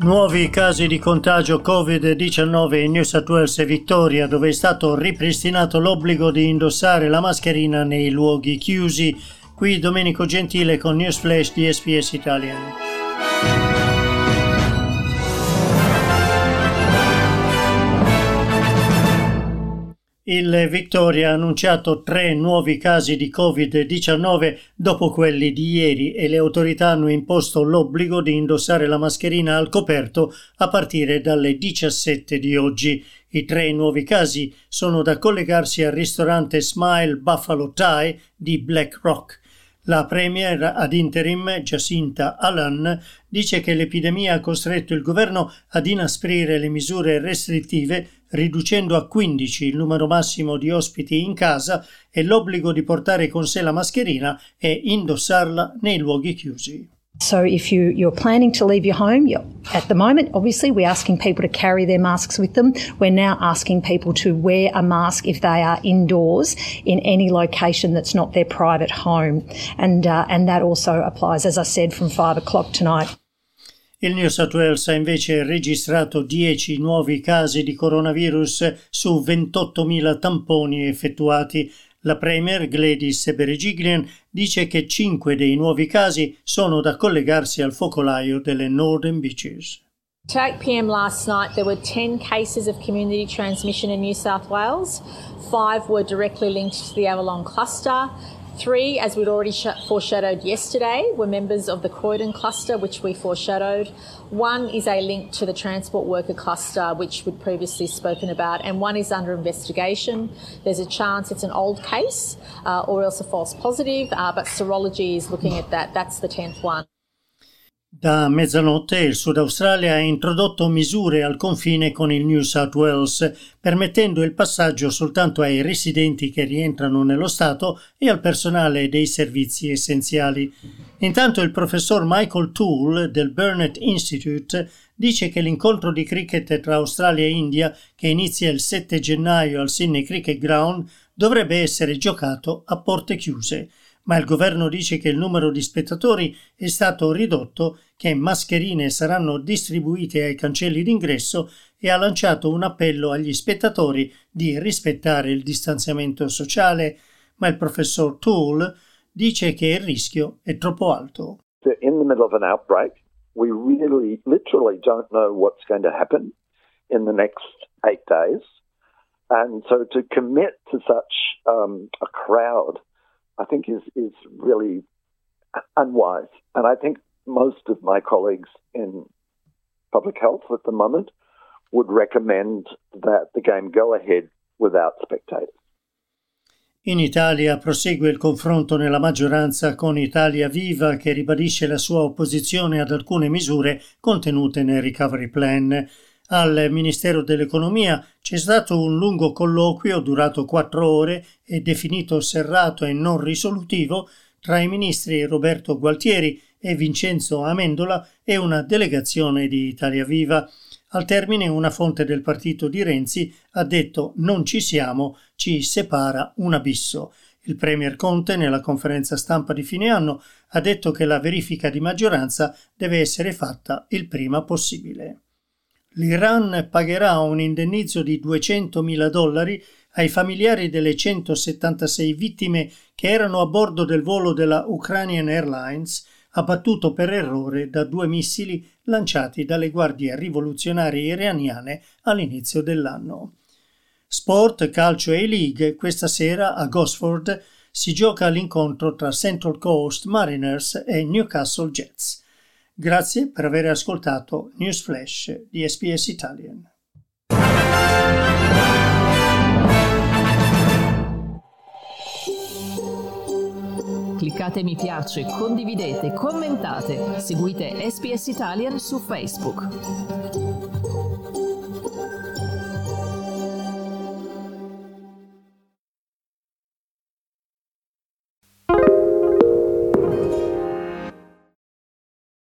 Nuovi casi di contagio Covid-19 in New South Wales e Victoria, dove è stato ripristinato l'obbligo di indossare la mascherina nei luoghi chiusi. Qui Domenico Gentile con News Flash di SBS Italian. Il Victoria ha annunciato 3 nuovi casi di Covid-19 dopo quelli di ieri e le autorità hanno imposto l'obbligo di indossare la mascherina al coperto a partire dalle 17 di oggi. I 3 nuovi casi sono da collegarsi al ristorante Smile Buffalo Thai di Black Rock. La premier ad interim, Jacinta Allan, dice che l'epidemia ha costretto il governo ad inasprire le misure restrittive, riducendo a 15 il numero massimo di ospiti in casa e l'obbligo di portare con sé la mascherina e indossarla nei luoghi chiusi. So if you're planning to leave your home, at the moment, obviously, we're asking people to carry their masks with them. We're now asking people to wear a mask if they are indoors in any location that's not their private home. And that also applies, as I said, from 5 o'clock tonight. Il New South Wales ha invece registrato 10 nuovi casi di coronavirus su 28.000 tamponi effettuati. La premier Gladys Berejiklian dice che 5 dei nuovi casi sono da collegarsi al focolaio delle Northern Beaches. At 8 p.m. last night there were 10 cases of community transmission in New South Wales. 5 were directly linked to the Avalon cluster. 3, as we'd already foreshadowed yesterday, were members of the Croydon cluster, which we foreshadowed. 1 is a link to the transport worker cluster, which we'd previously spoken about, and 1 is under investigation. There's a chance it's an old case or else a false positive, but serology is looking at that. That's the 10th one. Da mezzanotte il Sud Australia ha introdotto misure al confine con il New South Wales, permettendo il passaggio soltanto ai residenti che rientrano nello Stato e al personale dei servizi essenziali. Intanto il professor Michael Toole del Burnett Institute dice che l'incontro di cricket tra Australia e India, che inizia il 7 gennaio al Sydney Cricket Ground, dovrebbe essere giocato a porte chiuse. Ma il governo dice che il numero di spettatori è stato ridotto, che mascherine saranno distribuite ai cancelli d'ingresso e ha lanciato un appello agli spettatori di rispettare il distanziamento sociale, ma il professor Toole dice che il rischio è troppo alto. In the middle of an outbreak, we really literally don't know what's going to happen in the next 8 days. And so to commit to such a crowd I think is really unwise. And I think most of my colleagues in public health at the moment would recommend that the game go ahead without spectators. In Italia prosegue il confronto nella maggioranza con Italia Viva, che ribadisce la sua opposizione ad alcune misure contenute nel Recovery Plan. Al Ministero dell'Economia c'è stato un lungo colloquio durato 4 ore e definito serrato e non risolutivo tra i ministri Roberto Gualtieri e Vincenzo Amendola e una delegazione di Italia Viva. Al termine una fonte del partito di Renzi ha detto «Non ci siamo, ci separa un abisso». Il premier Conte, nella conferenza stampa di fine anno, ha detto che la verifica di maggioranza deve essere fatta il prima possibile. L'Iran pagherà un indennizzo di $200.000 ai familiari delle 176 vittime che erano a bordo del volo della Ukrainian Airlines, abbattuto per errore da 2 missili lanciati dalle guardie rivoluzionarie iraniane all'inizio dell'anno. Sport, calcio e league. Questa sera a Gosford si gioca l'incontro tra Central Coast Mariners e Newcastle Jets. Grazie per aver ascoltato News Flash di SBS Italian. Cliccate mi piace, condividete, commentate, seguite SBS Italian su Facebook.